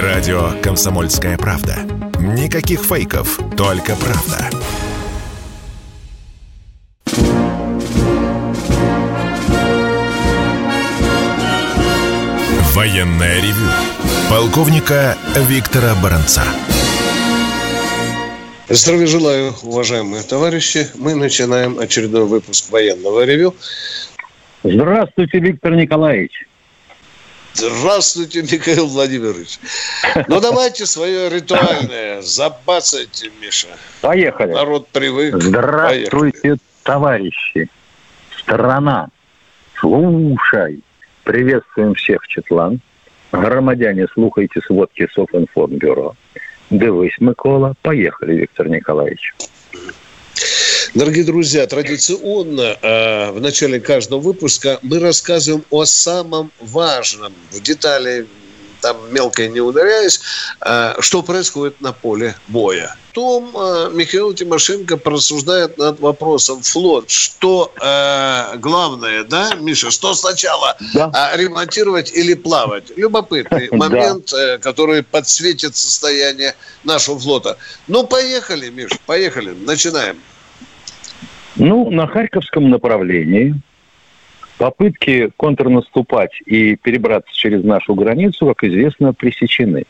Радио «Комсомольская правда». Никаких фейков, только правда. Военное ревю полковника Виктора Баранца. Здравия желаю, уважаемые товарищи. Мы начинаем очередной выпуск военного ревю. Здравствуйте, Виктор Николаевич. Здравствуйте, Михаил Владимирович. Ну, давайте свое ритуальное. Забацайте, Миша. Поехали. Народ привык. Здравствуйте, поехали. Товарищи. Страна. Слушай. Приветствуем всех, Четлан. Громадяне, слухайте сводки СОВИНФОРМБЮРО. Дивись, Микола. Поехали, Виктор Николаевич. Дорогие друзья, традиционно в начале каждого выпуска мы рассказываем о самом важном, в детали там мелко не ударяясь, что происходит на поле боя. Потом Михаил Тимошенко просуждает над вопросом флот. Что главное, да, Миша? Что сначала, ремонтировать или плавать? Любопытный момент, который подсветит состояние нашего флота. Ну, поехали, Миша, поехали. Начинаем. Ну, на Харьковском направлении попытки контрнаступать и перебраться через нашу границу, как известно, пресечены.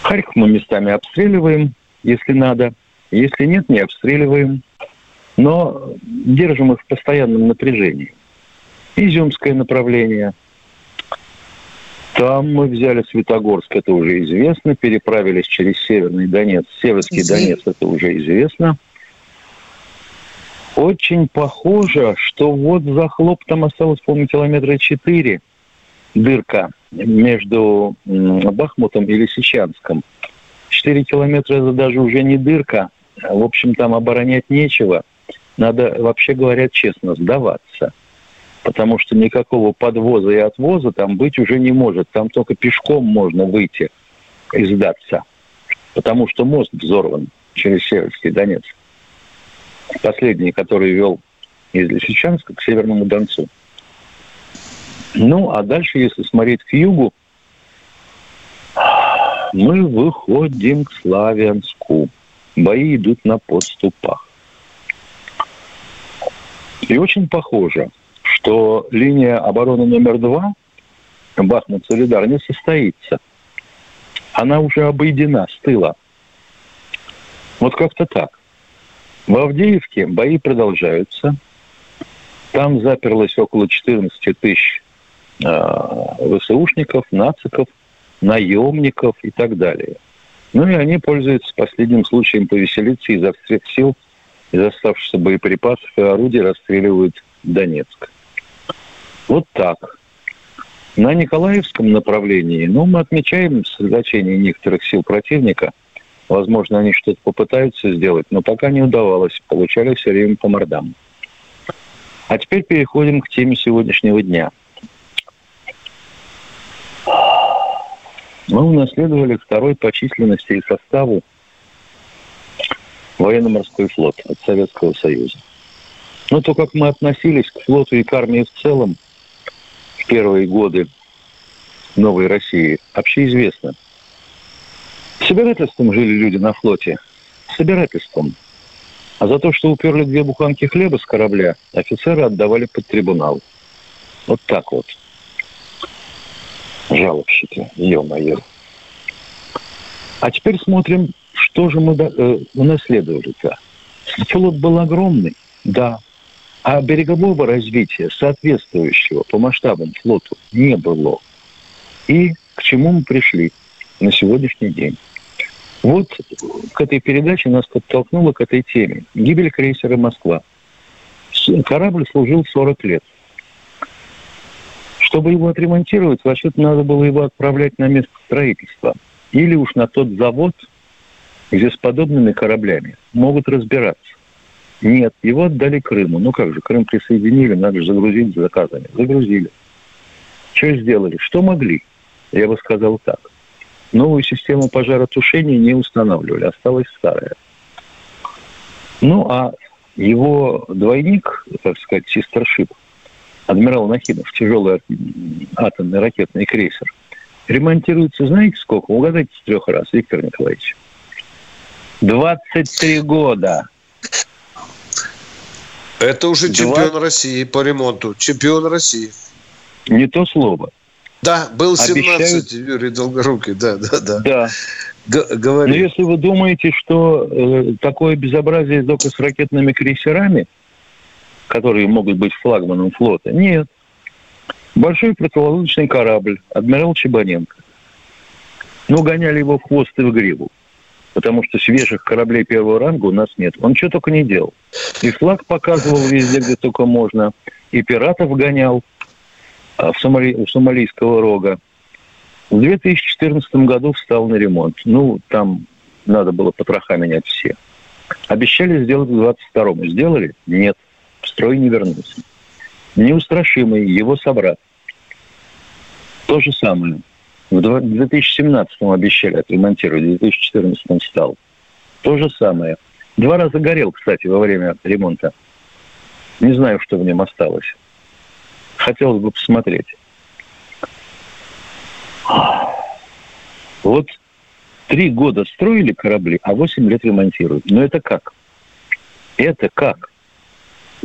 Харьков мы местами обстреливаем, если надо. Если нет, не обстреливаем. Но держим их в постоянном напряжении. Изюмское направление. Там мы взяли Святогорск, это уже известно. Переправились через Северный Донец. Северский Донец, это уже известно. Очень похоже, что вот за хлоптом осталось, по-моему, километра 4 дырка между Бахмутом и Лисичанском. 4 километра – это даже уже не дырка. В общем, там оборонять нечего. Надо, вообще говоря, честно, сдаваться. Потому что никакого подвоза и отвоза там быть уже не может. Там только пешком можно выйти и сдаться. Потому что мост взорван через Северский Донец. Последний, который вел из Лисичанска к Северному Донцу. Ну, а дальше, если смотреть к югу, мы выходим к Славянску. Бои идут на подступах. И очень похоже, что линия обороны номер 2, Бахмут-Солидар, не состоится. Она уже обойдена с тыла. Вот как-то так. В Авдеевке бои продолжаются. Там заперлось около 14 тысяч ВСУшников, нациков, наемников и так далее. Ну и они пользуются последним случаем повеселиться изо всех сил, из оставшихся боеприпасов и орудий расстреливают Донецк. Вот так. На Николаевском направлении, мы отмечаем сосредоточение некоторых сил противника. Возможно, они что-то попытаются сделать, но пока не удавалось. Получали все время по мордам. А теперь переходим к теме сегодняшнего дня. Мы унаследовали второй по численности и составу военно-морской флот от Советского Союза. Но то, как мы относились к флоту и к армии в целом в первые годы новой России, общеизвестно. Собирательством жили люди на флоте. Собирательством. А за то, что уперли 2 буханки хлеба с корабля, офицеры отдавали под трибунал. Вот так вот. Жалобщики. Ё-моё. А теперь смотрим, что же мы унаследовали-то. Флот был огромный, да. А берегового развития, соответствующего по масштабам флоту, не было. И к чему мы пришли на сегодняшний день? Вот к этой передаче нас подтолкнуло к этой теме. Гибель крейсера «Москва». Корабль служил 40 лет. Чтобы его отремонтировать, вообще-то надо было его отправлять на место строительства. Или уж на тот завод, где с подобными кораблями могут разбираться. Нет, его отдали Крыму. Ну как же, Крым присоединили, надо же загрузить с заказами. Загрузили. Что сделали? Что могли? Я бы сказал так. Новую систему пожаротушения не устанавливали, осталась старая. Ну, а его двойник, так сказать, систершип, адмирал Нахимов, тяжелый атомный ракетный крейсер, ремонтируется, знаете сколько? Угадайте с 3 раз, Виктор Николаевич. 23 года. Это уже чемпион России по ремонту. Чемпион России. Не то слово. Да, был 17, обещают... Юрий Долгорукий. Да. Говори. Но если вы думаете, что такое безобразие только с ракетными крейсерами, которые могут быть флагманом флота, нет. Большой противолодочный корабль, адмирал Чебаненко. Но гоняли его в хвост и в гриву, потому что свежих кораблей первого ранга у нас нет. Он что только не делал. И флаг показывал везде, где только можно. И пиратов гонял у Сомалийского рога. В 2014 году встал на ремонт. Ну, там надо было потроха менять все. Обещали сделать в 22-м. Сделали? Нет. В строй не вернулся. Неустрашимый, его собрат. То же самое. В 2017-м обещали отремонтировать, в 2014-м стал. То же самое. 2 раза горел, кстати, во время ремонта. Не знаю, что в нем осталось. Хотелось бы посмотреть. Вот 3 года строили корабли, а 8 лет ремонтируют. Но это как? Это как?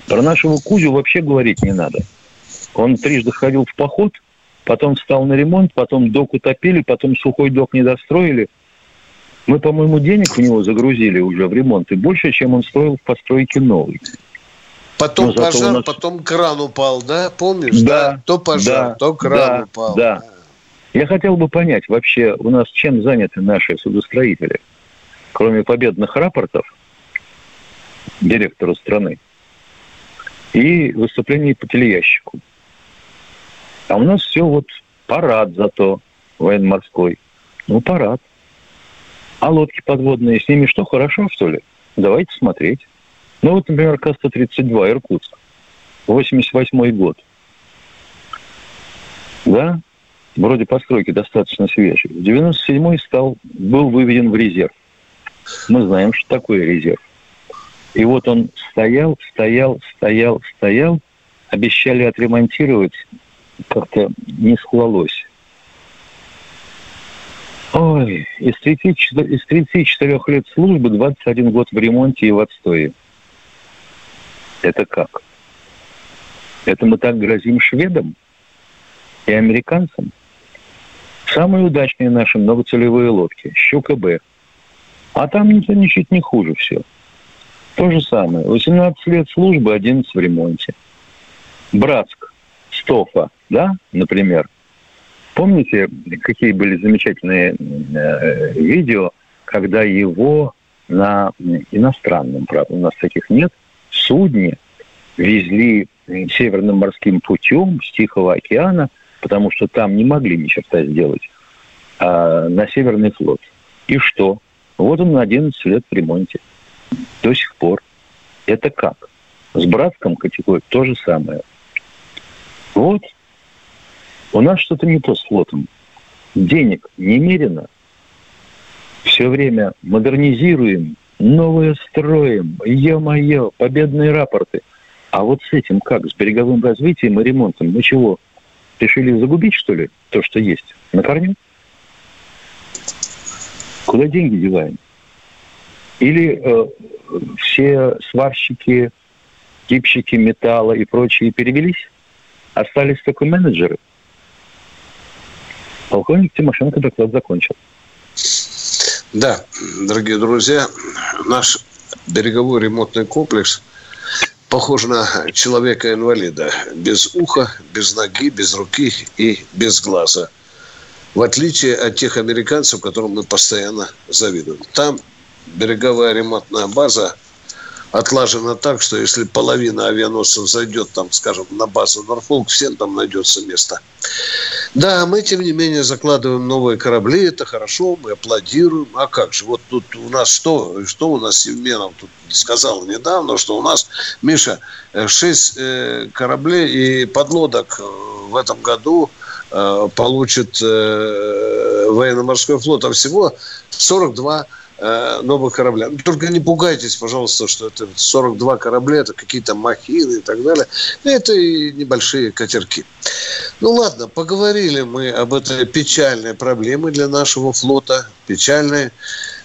Про нашего Кузю вообще говорить не надо. Он 3 раза ходил в поход, потом встал на ремонт, потом док утопили, потом сухой док не достроили. Мы, по-моему, денег в него загрузили уже в ремонт, и больше, чем он строил в постройке новый. Потом пожар, нас... потом кран упал, да? Помнишь? Да. То пожар, то кран упал. Да. Я хотел бы понять вообще, у нас чем заняты наши судостроители, кроме победных рапортов директору страны и выступлений по телеящику. А у нас все вот парад зато военно-морской. Ну, парад. А лодки подводные, с ними что, хорошо, что ли? Давайте смотреть. Ну, вот, например, К-132, Иркутск. 88-й год. Да? Вроде постройки достаточно свежие. 97-й был выведен в резерв. Мы знаем, что такое резерв. И вот он стоял. Обещали отремонтировать. Как-то не склалось. Ой, из 34 лет службы 21 год в ремонте и в отстое. Это как? Это мы так грозим шведам и американцам? Самые удачные наши многоцелевые лодки, ЩУКБ. А там ничуть не хуже все. То же самое. 18 лет службы, 11 в ремонте. Братск, Стофа, да, например. Помните, какие были замечательные видео, когда его на иностранном, правда, у нас таких нет, судне везли северным морским путем с Тихого океана, потому что там не могли ни черта сделать, на Северный флот. И что? Вот он 11 лет в ремонте. До сих пор. Это как? С братском категорией то же самое. Вот. У нас что-то не то с флотом. Денег немерено. Все время модернизируем, новое строим. Е-мое, победные рапорты. А вот с этим как? С береговым развитием и ремонтом? Мы чего, решили загубить, что ли, то, что есть? На корню? Куда деньги деваем? Или все сварщики, кипщики металла и прочие перевелись? Остались только менеджеры. Полковник Тимошенко доклад закончил. Да, дорогие друзья, наш береговой ремонтный комплекс похож на человека-инвалида. Без уха, без ноги, без руки и без глаза. В отличие от тех американцев, которым мы постоянно завидуем. Там береговая ремонтная база отлажено так, что если половина авианосцев зайдет, там, скажем, на базу Норфолк, всем там найдется место. Да, мы, тем не менее, закладываем новые корабли, это хорошо, мы аплодируем. А как же, вот тут у нас что у нас Евменов тут сказал недавно, что у нас, Миша, 6 кораблей и подлодок в этом году получит военно-морской флот, а всего 42 новых кораблей. Только не пугайтесь, пожалуйста, что это 42 корабля, это какие-то махины и так далее. Это и небольшие катерки. Ну ладно, поговорили мы об этой печальной проблеме для нашего флота. Печальной.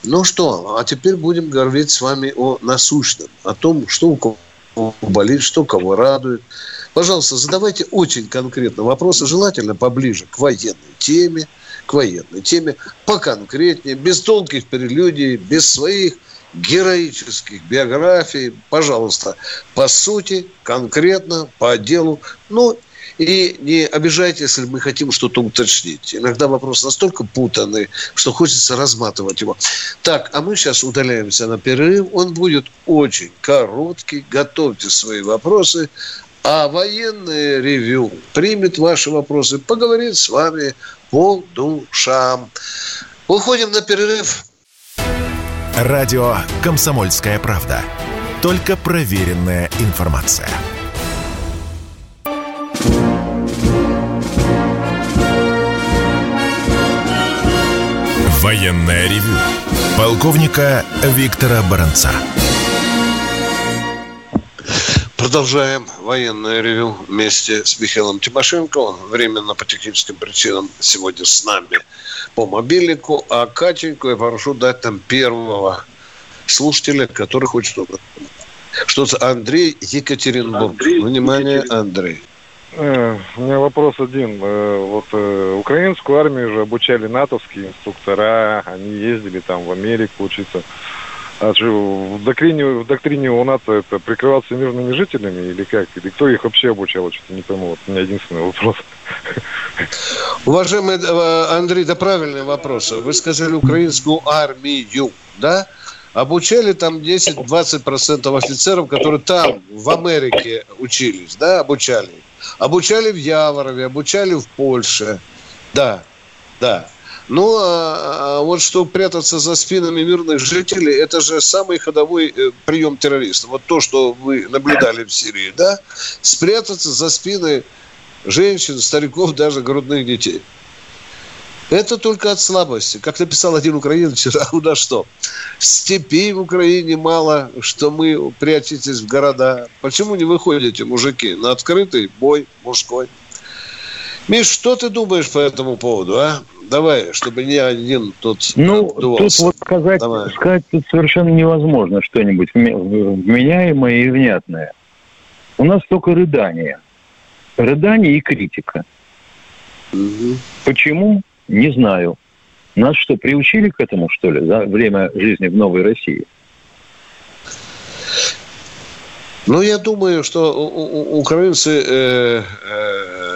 Ну что, а теперь будем говорить с вами о насущном. О том, что у кого болит, что кого радует. Пожалуйста, задавайте очень конкретно вопросы, желательно поближе к военной теме. К военной теме, поконкретнее, без тонких прелюдий, без своих героических биографий. Пожалуйста, по сути, конкретно, по делу. Ну, и не обижайте, если мы хотим что-то уточнить. Иногда вопрос настолько путанный, что хочется разматывать его. Так, а мы сейчас удаляемся на перерыв. Он будет очень короткий. Готовьте свои вопросы. А военное ревью примет ваши вопросы, поговорит с вами по душам. Уходим на перерыв. Радио «Комсомольская правда». Только проверенная информация. Военное ревью полковника Виктора Баранца. Продолжаем военное ревю вместе с Михаилом Тимошенко. Он временно по техническим причинам сегодня с нами по мобильнику. А Катеньку я прошу дать нам первого слушателя, который хочет что-то. Андрей, Екатеринбург. Андрей, внимание, Екатеринбург. Андрей. У меня вопрос один. Вот украинскую армию же обучали натовские инструктора. Они ездили там в Америку учиться. А что, в доктрине у НАТО это прикрываться мирными жителями или как? Или кто их вообще обучал? Что-то не пойму. Вот у меня единственный вопрос. Уважаемый Андрей, да, правильный вопрос. Вы сказали украинскую армию, да? Обучали там 10-20% офицеров, которые там, в Америке, учились, да, обучали. Обучали в Яворове, обучали в Польше. Да, да. Ну, а вот что прятаться за спинами мирных жителей, это же самый ходовой прием террористов. Вот то, что вы наблюдали в Сирии, да? Спрятаться за спины женщин, стариков, даже грудных детей. Это только от слабости. Как написал один украинец вчера, у нас что? Степей в Украине мало, что мы прячетесь в города. Почему не выходите, мужики, на открытый бой мужской? Миш, что ты думаешь по этому поводу, а? Давай, чтобы не один тут... Ну, тут вот сказать тут совершенно невозможно что-нибудь вменяемое и внятное. У нас только рыдание. Рыдание и критика. Угу. Почему? Не знаю. Нас что, приучили к этому, что ли, за время жизни в новой России? Ну, я думаю, что украинцы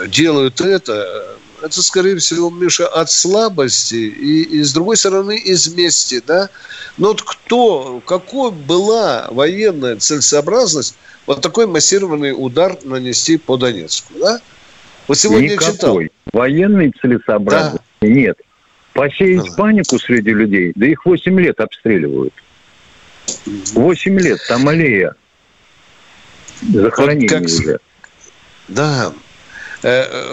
делают это... Это, скорее всего, Миша, от слабости и с другой стороны, из мести, да? Но вот какой была военная целесообразность вот такой массированный удар нанести по Донецку, да? Вот сегодня никакой. Я читал. Военной целесообразности нет. Посеять панику среди людей, да их 8 лет обстреливают. 8 лет, там аллея. Захоронение уже. Да.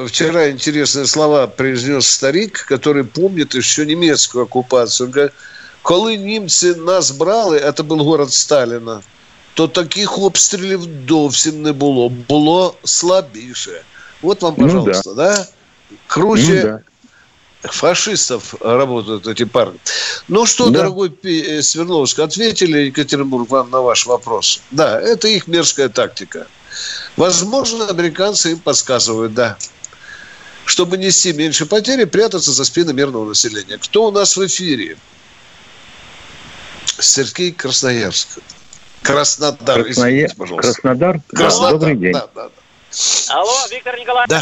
Вчера интересные слова произнес старик, который помнит еще немецкую оккупацию. Он говорит, коли німці нас брали, это был город Сталина, то таких обстрілів зовсім не було. Було слабіше. Вот вам, пожалуйста, ну, да? Круче фашистов работают эти парни. Ну что, дорогой Свердловск, ответили, Екатеринбург, вам на ваш вопрос? Да, это их мерзкая тактика. Возможно, американцы им подсказывают, да. Чтобы нести меньше потери, прятаться за спины мирного населения. Кто у нас в эфире? Сергей, Красноярск. Краснодар. Извините, пожалуйста. Краснодар. Добрый день. Да. Алло, Виктор Николаевич.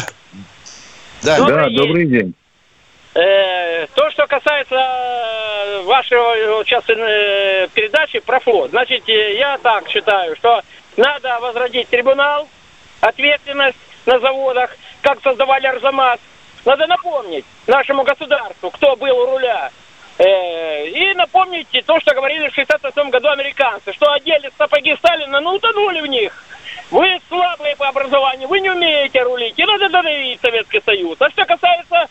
Да. Добрый день. То, что касается вашего сейчас передачи про флот. Значит, я так считаю, что надо возродить трибунал, ответственность на заводах, как создавали Арзамас. Надо напомнить нашему государству, кто был у руля. И напомнить то, что говорили в 1968 году американцы, что одели сапоги Сталина, но утонули в них. Вы слабые по образованию, вы не умеете рулить. И надо додавить Советский Союз. А что касается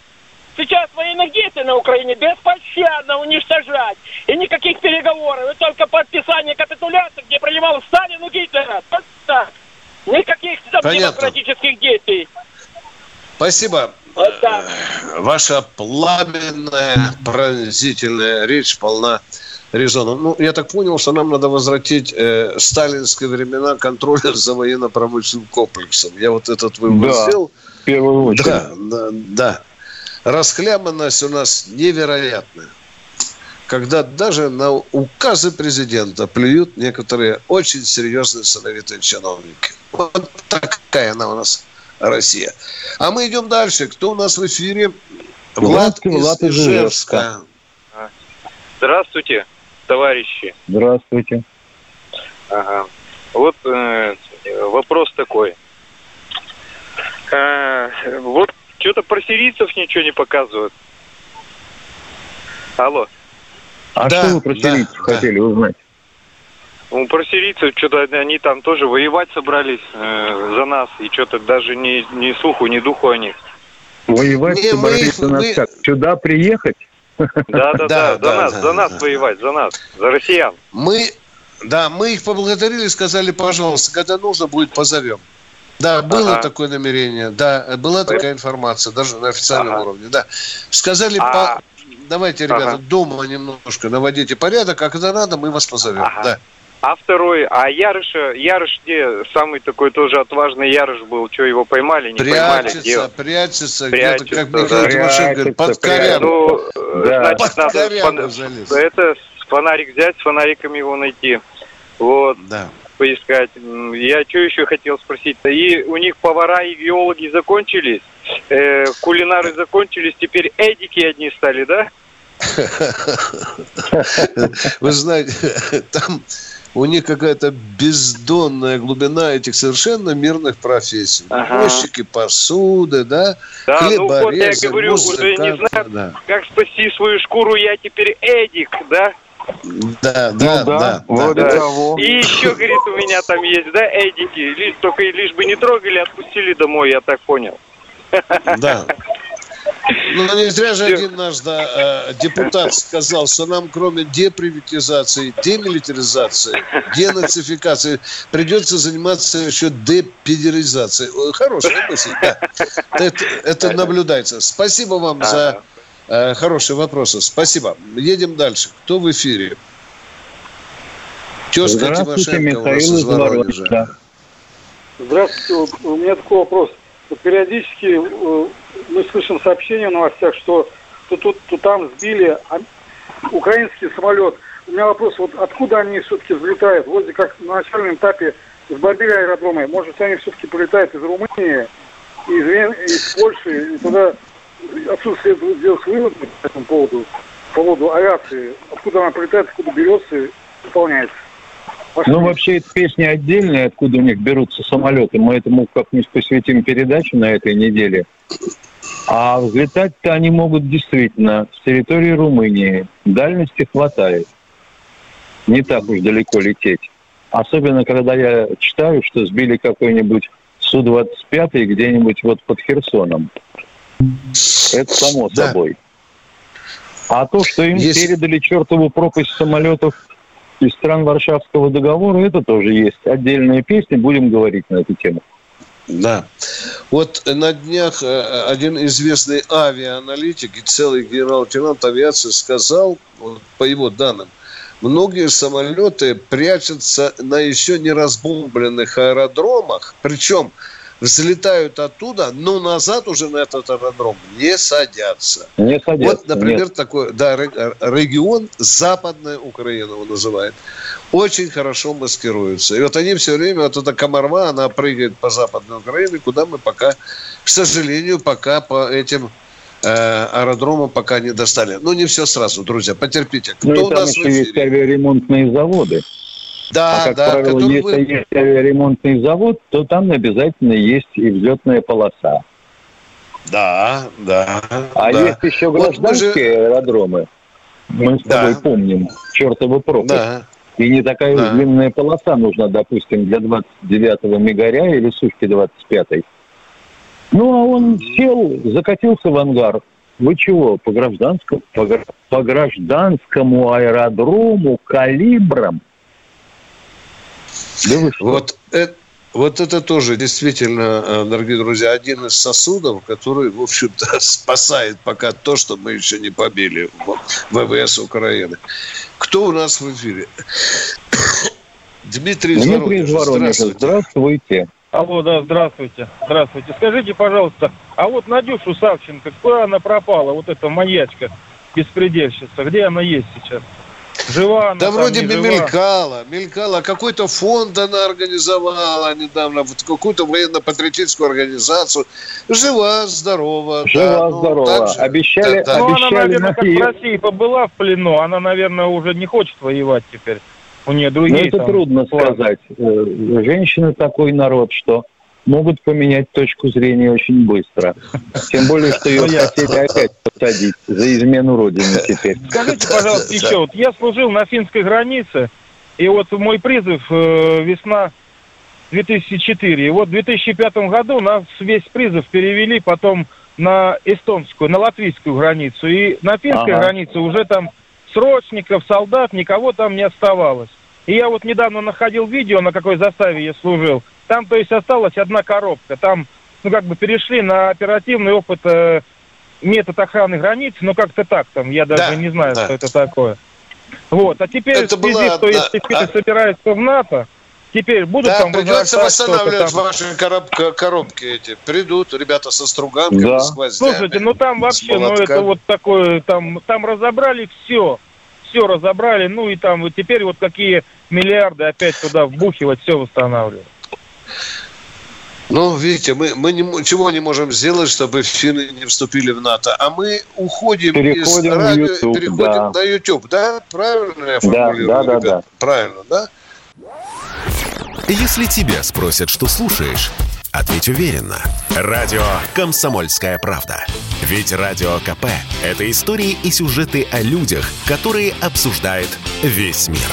сейчас военных действий на Украине, беспощадно. всеядно уничтожать. И никаких переговоров. И только подписание капитуляции, где принимал Сталин и Гитлера. Только так. Никаких демократических действий. Спасибо. Вот так. Ваша пламенная, пронзительная речь полна резона. Ну, я так понял, что нам надо возвратить сталинские времена контроля за военно-промышленным комплексом. Я вот этот вывод сделал. Да, в первую очередь. Да. Расхлябанность у нас невероятная. Когда даже на указы президента плюют некоторые очень серьезные сановитые чиновники. Вот такая она у нас Россия. А мы идем дальше. Кто у нас в эфире? Влад из Ижевска. Здравствуйте, товарищи. Здравствуйте. Ага. Вот вопрос такой. Вот что-то про сирийцев ничего не показывают. Алло. Что вы про сирийцев хотели узнать? Ну, про сирийцев что-то они там тоже воевать собрались за нас. И что-то даже ни слуху, ни духу о них. Воевать собрались за нас как? Сюда приехать? За нас воевать, за нас, за россиян. Мы их поблагодарили, сказали, пожалуйста, когда нужно будет, позовем. Да, было такое намерение, была такая информация, даже на официальном уровне. Да. Сказали, давайте, ребята, дома немножко наводите порядок, а когда надо, мы вас позовем. Да. А второй, Ярыш где? Самый такой тоже отважный Ярыш был. Что, его поймали, не поймали? Прячется, где-то, как Михаил Тимошенко говорит, под корягу. Значит, надо фонарик взять, с фонариком его найти. Вот, поискать. Я что еще хотел спросить-то? И у них повара и геологи закончились, кулинары закончились, теперь эдики одни стали, да? Вы знаете, там у них какая-то бездонная глубина этих совершенно мирных профессий. Возчики, посуды, хлеборезы, музыканты. Как спасти свою шкуру, я теперь эдик, да? Да. И еще, говорит, у меня там есть, да, эдики. Только лишь бы не трогали, отпустили домой, я так понял. Да. Ну, не зря же один наш депутат сказал, что нам кроме деприватизации, демилитаризации, денацификации придется заниматься еще депедеризацией. Хорошая мысль, да. Это наблюдается. Спасибо вам за хорошие вопросы. Спасибо. Едем дальше. Кто в эфире? Тёзка Тимошенко у нас из Воронежа. Здравствуйте. У меня такой вопрос. Периодически мы слышим сообщения в новостях, что то там сбили украинский самолет. У меня вопрос, вот откуда они все-таки взлетают? Вроде как на начальном этапе сбомбили аэродромы. Может, они все-таки прилетают из Румынии, из Польши, и тогда отсюда следует делать вывод по этому поводу, по поводу авиации. Откуда она прилетает, откуда берется и выполняется? Ну, вообще, эта песня отдельная, откуда у них берутся самолеты. Мы этому как-нибудь посвятим передачу на этой неделе. А взлетать-то они могут действительно с территории Румынии. Дальности хватает. Не так уж далеко лететь. Особенно, когда я читаю, что сбили какой-нибудь Су-25 где-нибудь вот под Херсоном. Это само собой. А то, что им передали чертову пропасть самолетов из стран Варшавского договора, это тоже есть отдельная песня, будем говорить на эту тему. Да. Вот на днях один известный авиааналитик и целый генерал-лейтенант авиации сказал, по его данным, многие самолеты прячутся на еще не разбомбленных аэродромах, причем взлетают оттуда, но назад уже на этот аэродром не садятся. Вот, например, такой регион Западная Украина, его называют. Очень хорошо маскируются. И вот они все время, вот эта комарва, она прыгает по Западной Украине, куда мы пока, к сожалению, пока по этим аэродромам пока не достали. Ну, не все сразу, друзья, потерпите. Кто у нас в эфире? Есть авиаремонтные заводы. Да, правило, если есть авиаремонтный завод, то там обязательно есть и взлетная полоса. Да. Есть еще гражданские аэродромы. Мы с тобой помним чертовы пропасть. Да. И не такая уж длинная полоса нужна, допустим, для 29-го мегаря или сушки 25-й. Ну, а он сел, закатился в ангар, Вы чего? По гражданскому аэродрому калибром? Да вы что? Вот это тоже действительно, дорогие друзья, один из сосудов, который, в общем-то, спасает пока то, что мы еще не побили ВВС Украины. Кто у нас в эфире? Дмитрий из Воронежа. Здравствуйте. Алло, да, здравствуйте. Скажите, пожалуйста, а вот Надюшу Савченко, куда она пропала, вот эта маньячка, беспредельщица, где она есть сейчас? Жива она, да, вроде бы мелькала. Какой-то фонд она организовала недавно, вот какую-то военно-патриотическую организацию. Жива, здорова. Также... Обещали. Ну, она, наверное, как в России побыла в плену, она, наверное, уже не хочет воевать теперь. У нее другие. Но это там трудно сказать. Женщины такой народ, что могут поменять точку зрения очень быстро. Тем более, что ее хотели опять посадить за измену Родины теперь. Скажите, пожалуйста, еще. Вот я служил на финской границе, и вот мой призыв весна 2004. И вот в 2005 году нас весь призыв перевели потом на эстонскую, на латвийскую границу. И на финской границе уже там срочников, солдат, никого там не оставалось. И я вот недавно находил видео, на какой заставе я служил. Там, то есть, осталась одна коробка. Там, перешли на оперативный опыт, метод охраны границ, как-то так там. Я даже не знаю, что это такое. Вот. А теперь это в связи, что если собираются в НАТО, теперь будут там... Да, придется восстанавливать ваши коробки эти. Придут ребята со струганками, с гвоздями. Слушайте, там вообще, это вот такое... Там разобрали все разобрали. И там теперь вот какие миллиарды опять туда вбухивать, все восстанавливать. Видите, мы ничего не можем сделать, чтобы финны не вступили в НАТО. А мы уходим из радио, переходим на YouTube. Да, правильно я формулирую, ребята? Правильно, да? Если тебя спросят, что слушаешь, ответь уверенно. Радио «Комсомольская правда». Ведь Радио КП – это истории и сюжеты о людях, которые обсуждает весь мир.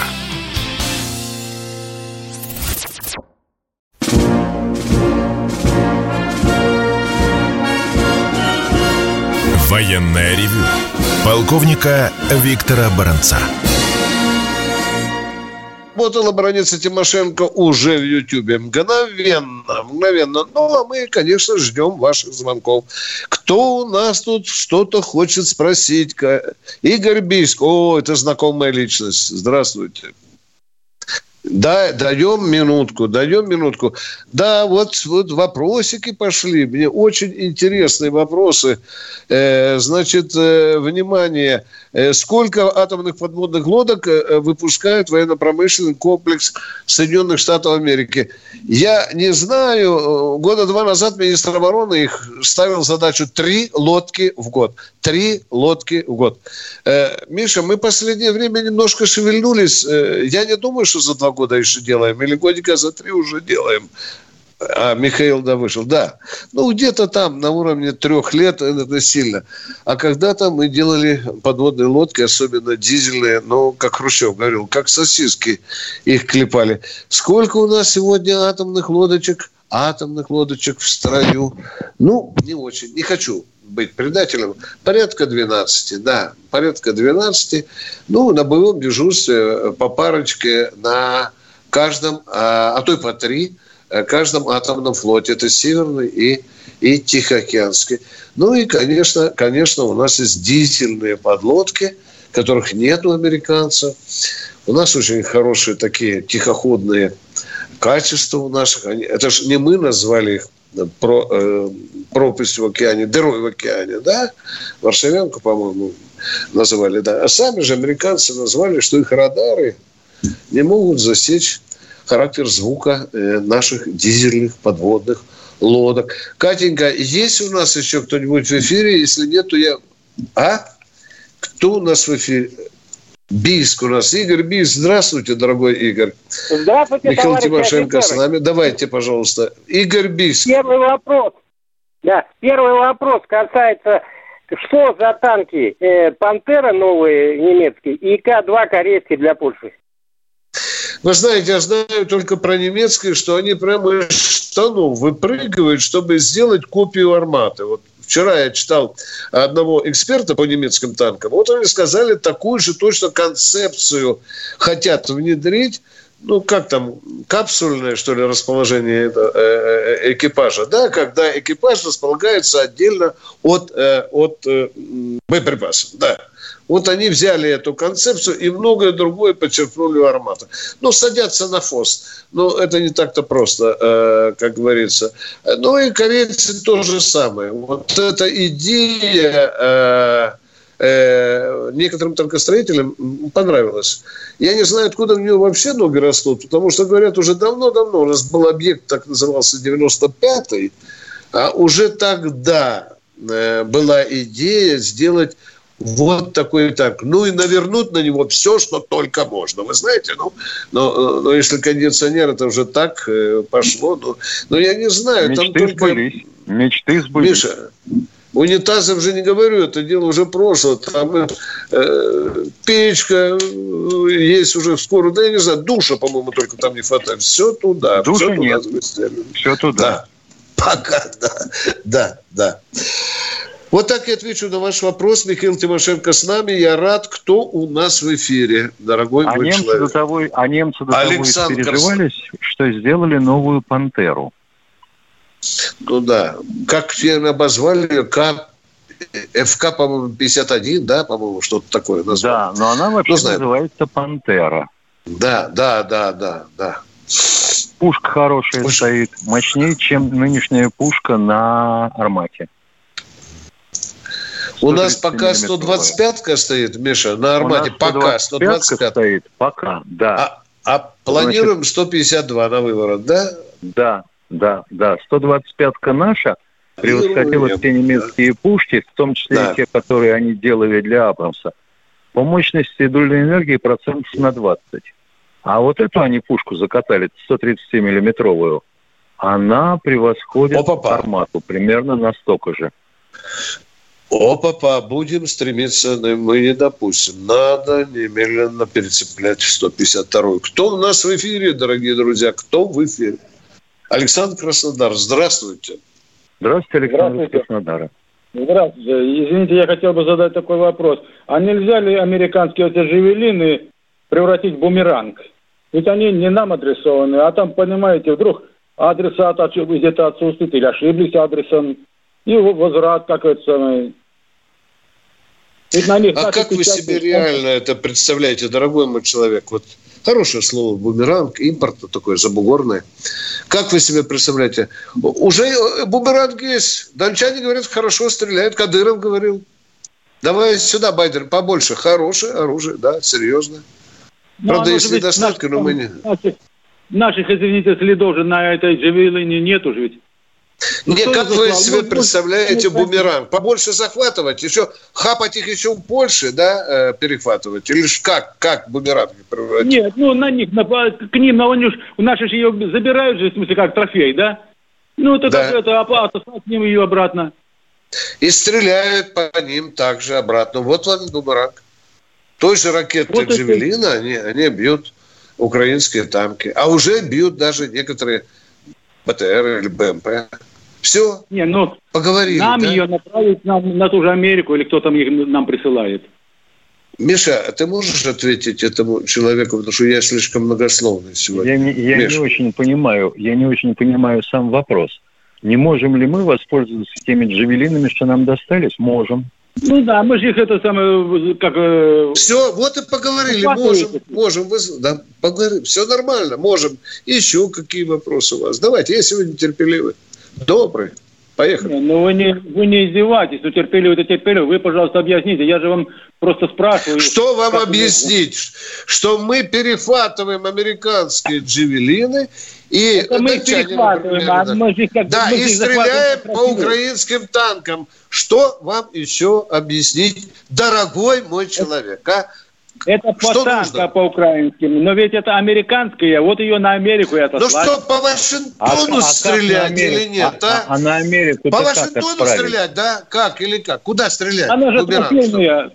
Военное ревю полковника Виктора Баранца. Работала Баранец и Тимошенко уже в Ютьюбе. Мгновенно. А мы, конечно, ждем ваших звонков. Кто у нас тут что-то хочет спросить? Игорь Бийск. Это знакомая личность. Здравствуйте. Да, даем минутку. Да, вот вопросики пошли. Мне очень интересные вопросы. Внимание. Сколько атомных подводных лодок выпускает военно-промышленный комплекс Соединенных Штатов Америки? Я не знаю. Года два назад министр обороны их ставил задачу 3 лодки в год. 3 лодки в год. Миша, мы в последнее время немножко шевельнулись. Я не думаю, что за 2 года еще делаем, или годика за 3 уже делаем. А Михаил вышел. Да. Где-то там на уровне 3 лет это сильно. А когда-то мы делали подводные лодки, особенно дизельные, как Хрущев говорил, как сосиски их клепали. Сколько у нас сегодня атомных лодочек в строю? Не очень. Не хочу быть предателем. Порядка 12, да. Порядка 12. На боевом дежурстве по парочке на каждом, а то и по 3, каждом атомном флоте. Это Северный и Тихоокеанский. Конечно, у нас есть дизельные подлодки, которых нет у американцев. У нас очень хорошие такие тихоходные качества у наших. Это же не мы назвали их пропасть в океане, дырой в океане, да? Варшавянку, по-моему, называли, да. А сами же американцы назвали, что их радары не могут засечь характер звука наших дизельных подводных лодок. Катенька, есть у нас еще кто-нибудь в эфире? Если нет, то я... Кто у нас в эфире? Бийск у нас. Игорь Бийск. Здравствуйте, дорогой Игорь. Здравствуйте, Михаил Тимошенко с нами. Давайте, пожалуйста. Игорь Бийск. Первый вопрос касается, что за танки? «Пантера» новые немецкие и К-2 корейские для Польши. Вы знаете, я знаю только про немецкие, что они прямо из штанов выпрыгивают, чтобы сделать копию «Арматы». Вот Вчера я читал одного эксперта по немецким танкам. Вот они сказали, такую же точно концепцию хотят внедрить. Ну, как там, капсульное, что ли, расположение экипажа. Да, когда экипаж располагается отдельно от боеприпасов. Да. Вот они взяли эту концепцию и многое другое подчеркнули у «Армата». Ну, садятся на фос. Ну, это не так-то просто, как говорится. Ну, и корейцы то же самое. Вот эта идея... некоторым танкостроителям понравилось. Я не знаю, откуда у него вообще ноги растут, потому что, говорят, уже давно-давно у нас был объект, так назывался 95-й, а уже тогда была идея сделать вот такой танк. Ну и навернуть на него все, что только можно. Вы знаете, но если кондиционер, это уже так пошло. Но я не знаю. Мечты там только... сбылись. Мечты сбылись. Миша, унитазов же не говорю, это дело уже прошлое. Там печка есть уже скоро. Да я не знаю, душа, по-моему, только там не хватает. Все туда. Душа нет. Все туда. Да. Пока, да. Да, да. Вот так я отвечу на ваш вопрос. Михаил Тимошенко с нами. Я рад, кто у нас в эфире, дорогой мой человек. А немцы до того переживались, что сделали новую «Пантеру». Ну да, как обозвали ее, ФК, по-моему, 51, да, по-моему, что-то такое назвали. Да, но она вообще называется «Пантера». Да. Пушка хорошая стоит, мощнее, чем нынешняя пушка на «Армате». У нас пока 125-ка стоит, Миша, на «Армате». Пока 125-ка стоит, пока, да. А планируем 152 на выворот, да? Да. 125-ка наша превосходила все немецкие пушки, в том числе и те, которые они делали для Абрамса. По мощности и дульной энергии 20%. А вот эту они пушку закатали, 130-миллиметровую. Она превосходит «Армату» примерно настолько же. Будем стремиться, мы не допустим. Надо немедленно перецеплять 152-ю. Кто у нас в эфире, дорогие друзья? Кто в эфире? Александр Краснодар, здравствуйте. Здравствуйте, Александр Краснодар. Здравствуйте. Извините, я хотел бы задать такой вопрос. А нельзя ли американские эти «Джавелины» превратить в бумеранг? Ведь они не нам адресованы, а там, понимаете, вдруг адреса где-то отсутствует или ошиблись адресом, и возврат какой-то... А как вы себе реально это представляете, дорогой мой человек? Вот хорошее слово «бумеранг», импорт такой забугорный. Как вы себе представляете? Уже бумеранг есть. Дончане говорят, хорошо стреляют. Кадыров говорил. Давай сюда, Байден, побольше. Хорошее оружие, да, серьезно. Правда, есть недостатки, но мы не... Наших, извините, следов же на этой «Джавелине» нет уже ведь. Нет, как вы себе представляете бумеранг? Побольше захватывать, еще хапать их еще больше, да, перехватывать? Или как бумеранг превратить? Нет, ну на них, к ним, наши же ее забирают же, в смысле, как трофей, да? Ну, это опасно, с ним ее обратно. И стреляют по ним также обратно. Вот вам бумеранг. Той же ракеты вот «Джавелина» они бьют украинские танки. А уже бьют даже некоторые... БТР или БМП. Все. Поговорим. Нам ее направить на ту же Америку или кто там их нам присылает. Миша, ты можешь ответить этому человеку, потому что я слишком многословный сегодня. Я не очень понимаю сам вопрос. Не можем ли мы воспользоваться теми «Джавелинами», что нам достались? Можем. Ну да, мы же их Все, вот и поговорили. Можем. Да, поговорим. Все нормально, можем. Еще какие вопросы у вас? Давайте, я сегодня терпеливый. Добрый. Поехали. Вы не издевайтесь. Ну, терпеливый, это терпеливый. Вы, пожалуйста, объясните. Я же вам просто спрашиваю. Что вам объяснить? Что мы перехватываем американские «Джавелины» и... Мы перехватываем, и стреляем по украинским танкам. Что вам еще объяснить, дорогой мой человек? Это по танкам, по украинским. Но ведь это американская, вот ее на Америку я отослал. Ну что, по Вашингтону стрелять или нет? А на Америку по Вашингтону стрелять, да? Как или как? Куда стрелять? Она же трофейная.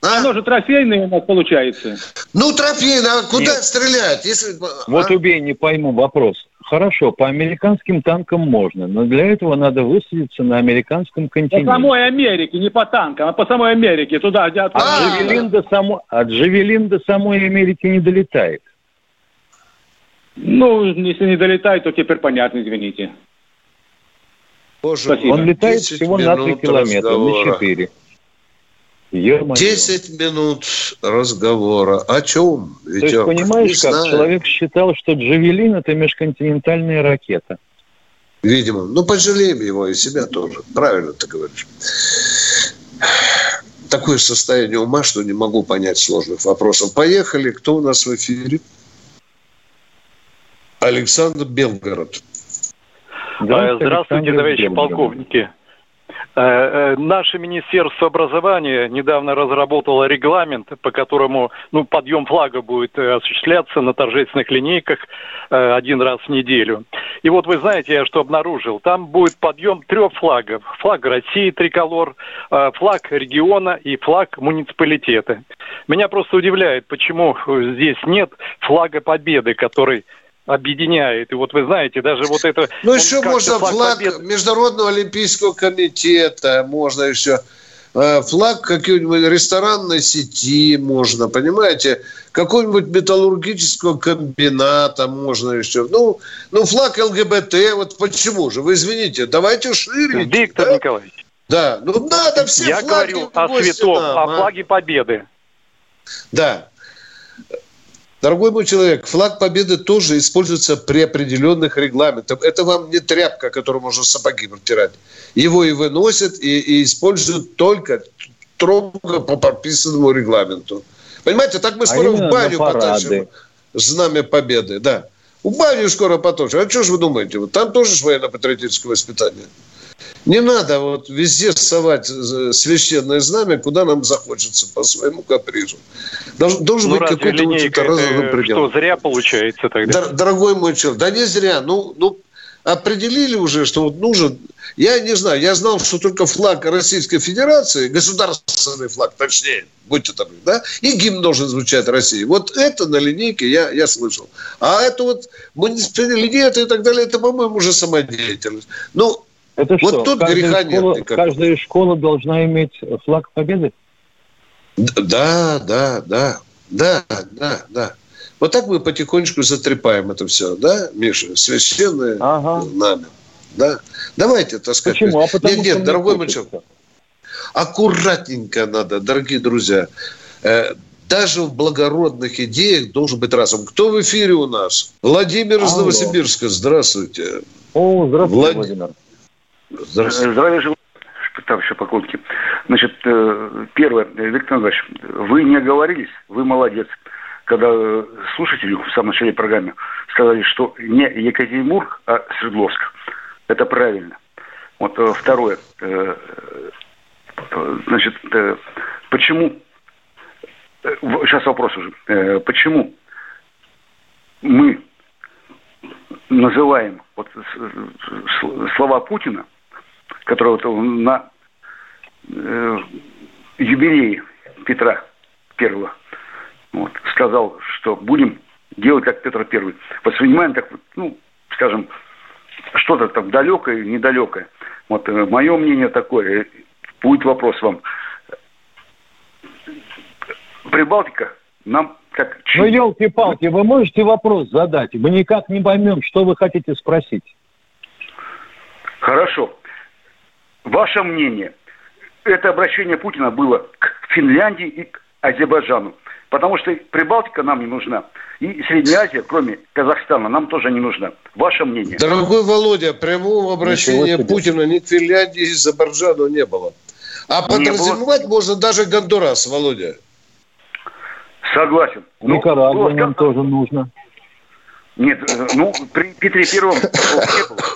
Оно же трофейное у нас получается. Ну, трофейное. А куда стрелять? Если... Вот убей, не пойму вопрос. хорошо, по американским танкам можно, но для этого надо высадиться на американском континенте. По самой Америке, не по танкам, а по самой Америке, туда, где... От Джавелин до самой Америки не долетает. Ну, если не долетает, то теперь понятно, извините. Боже, он летает всего на 3 километра, разговора. На 4. Ё-моё. 10 минут разговора. О чем? Ведь то есть, понимаешь, как знаю. Человек считал, что Джавелин – это межконтинентальная ракета. Видимо. Ну, пожалеем его и себя тоже. Правильно ты говоришь. Такое состояние ума, что не могу понять сложных вопросов. Поехали. Кто у нас в эфире? Александр Белгород. Да, здравствуйте, товарищи полковники. Наше Министерство образования недавно разработало регламент, по которому подъем флага будет осуществляться на торжественных линейках один раз в неделю. И вот вы знаете, я что обнаружил? Там будет подъем 3 флагов. Флаг России, триколор, флаг региона и флаг муниципалитета. Меня просто удивляет, почему здесь нет флага Победы, который... объединяет. И вот вы знаете, даже вот это... Ну, еще можно флаг побед... Международного олимпийского комитета, можно еще флаг какой-нибудь ресторанной сети можно, понимаете? Какого-нибудь металлургического комбината можно еще. Ну, флаг ЛГБТ, вот почему же? Вы извините, давайте шире. Виктор Николаевич. Да, надо все я флаги... Я говорю о святом, о флаге Победы. Да. Дорогой мой человек, флаг Победы тоже используется при определенных регламентах. Это вам не тряпка, которую можно сапоги протирать. Его и выносят, и используют только по подписанному регламенту. Понимаете, так мы скоро в баню потащим знамя Победы. Да. В баню скоро потащим. А что же вы думаете? Вот там тоже военно-патриотическое воспитание. Не надо везде совать священное знамя, куда нам захочется, по своему капризу. Должен быть какой-то разовый предел. Что, зря получается тогда? Дорогой мой человек, да не зря. Ну, определили уже, что нужен... Я не знаю, я знал, что только флаг Российской Федерации, государственный флаг, точнее, будьте там, да, и гимн должен звучать России. Вот это на линейке я слышал. А это муниципальные линейки и так далее, это, по-моему, уже самодеятельность. Это что, тут каждая школа должна иметь флаг Победы? Да. Вот так мы потихонечку затрепаем это все, да, Миша? Священное знамя. Да? Давайте, так сказать. Почему? А нет, дорогой мальчик, аккуратненько надо, дорогие друзья. Даже в благородных идеях должен быть разум. Кто в эфире у нас? Владимир из Новосибирска. Здравствуйте. О, здравствуйте, Владимир. Здравия желаю, товарищи полковники. Значит, первое, Виктор Николаевич, вы не оговорились, вы молодец. Когда слушателю в самом начале программы сказали, что не Екатеринбург, а Свердловск. Это правильно. Второе. Значит, почему... Сейчас вопрос уже. Почему мы называем слова Путина, который на юбилее Петра Первого сказал, что будем делать как Петр Первый. Воспринимаем как, скажем, что-то там далекое, недалекое. Мое мнение такое. Будет вопрос вам. Прибалтика нам как... Ну, елки-палки, вы можете вопрос задать? Мы никак не поймем, что вы хотите спросить. Хорошо. Ваше мнение, это обращение Путина было к Финляндии и к Азербайджану, потому что Прибалтика нам не нужна, и Средняя Азия, кроме Казахстана, нам тоже не нужна. Ваше мнение. Дорогой Володя, прямого обращения Путина ни к Финляндии и Азербайджану не было. А подразумевать можно даже Гондурас, Володя. Согласен. Никарагуа нам тоже нужно. Нет, при Петре Первом не было.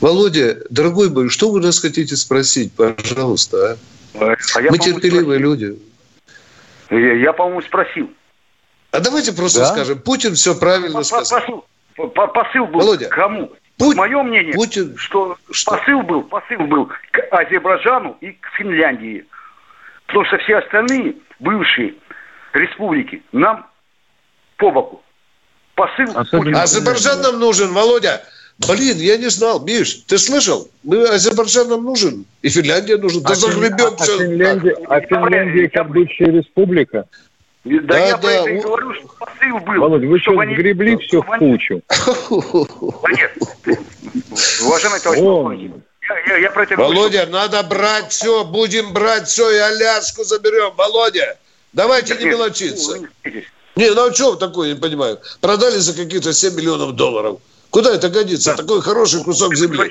Володя, дорогой мой, что вы нас хотите спросить, пожалуйста? Мы терпеливые люди. Я, по-моему, спросил. А давайте просто скажем, Путин все правильно сказал. Посыл был Володя, кому? Мое мнение, Путин... что посыл был к Азербайджану и к Финляндии. Потому что все остальные бывшие республики нам по боку. посыл. Азербайджан нам нужен, Володя. Блин, я не знал. Миш, ты слышал? Азербайджан нам нужен. И Финляндия нужна. Да загребем все. А Финляндия как бывшая республика. Да, я говорю, что посыл был. Володь, вы что, сгребли все в кучу? Уважаемый товарищ полковник. Я про это Володя, говорю. Надо брать все, будем брать все, и Аляску заберем. Володя, давайте не мелочиться. Не, ну а что такое, не понимаю. Продали за какие-то $7 миллионов. Куда это годится? Да. Такой хороший кусок земли.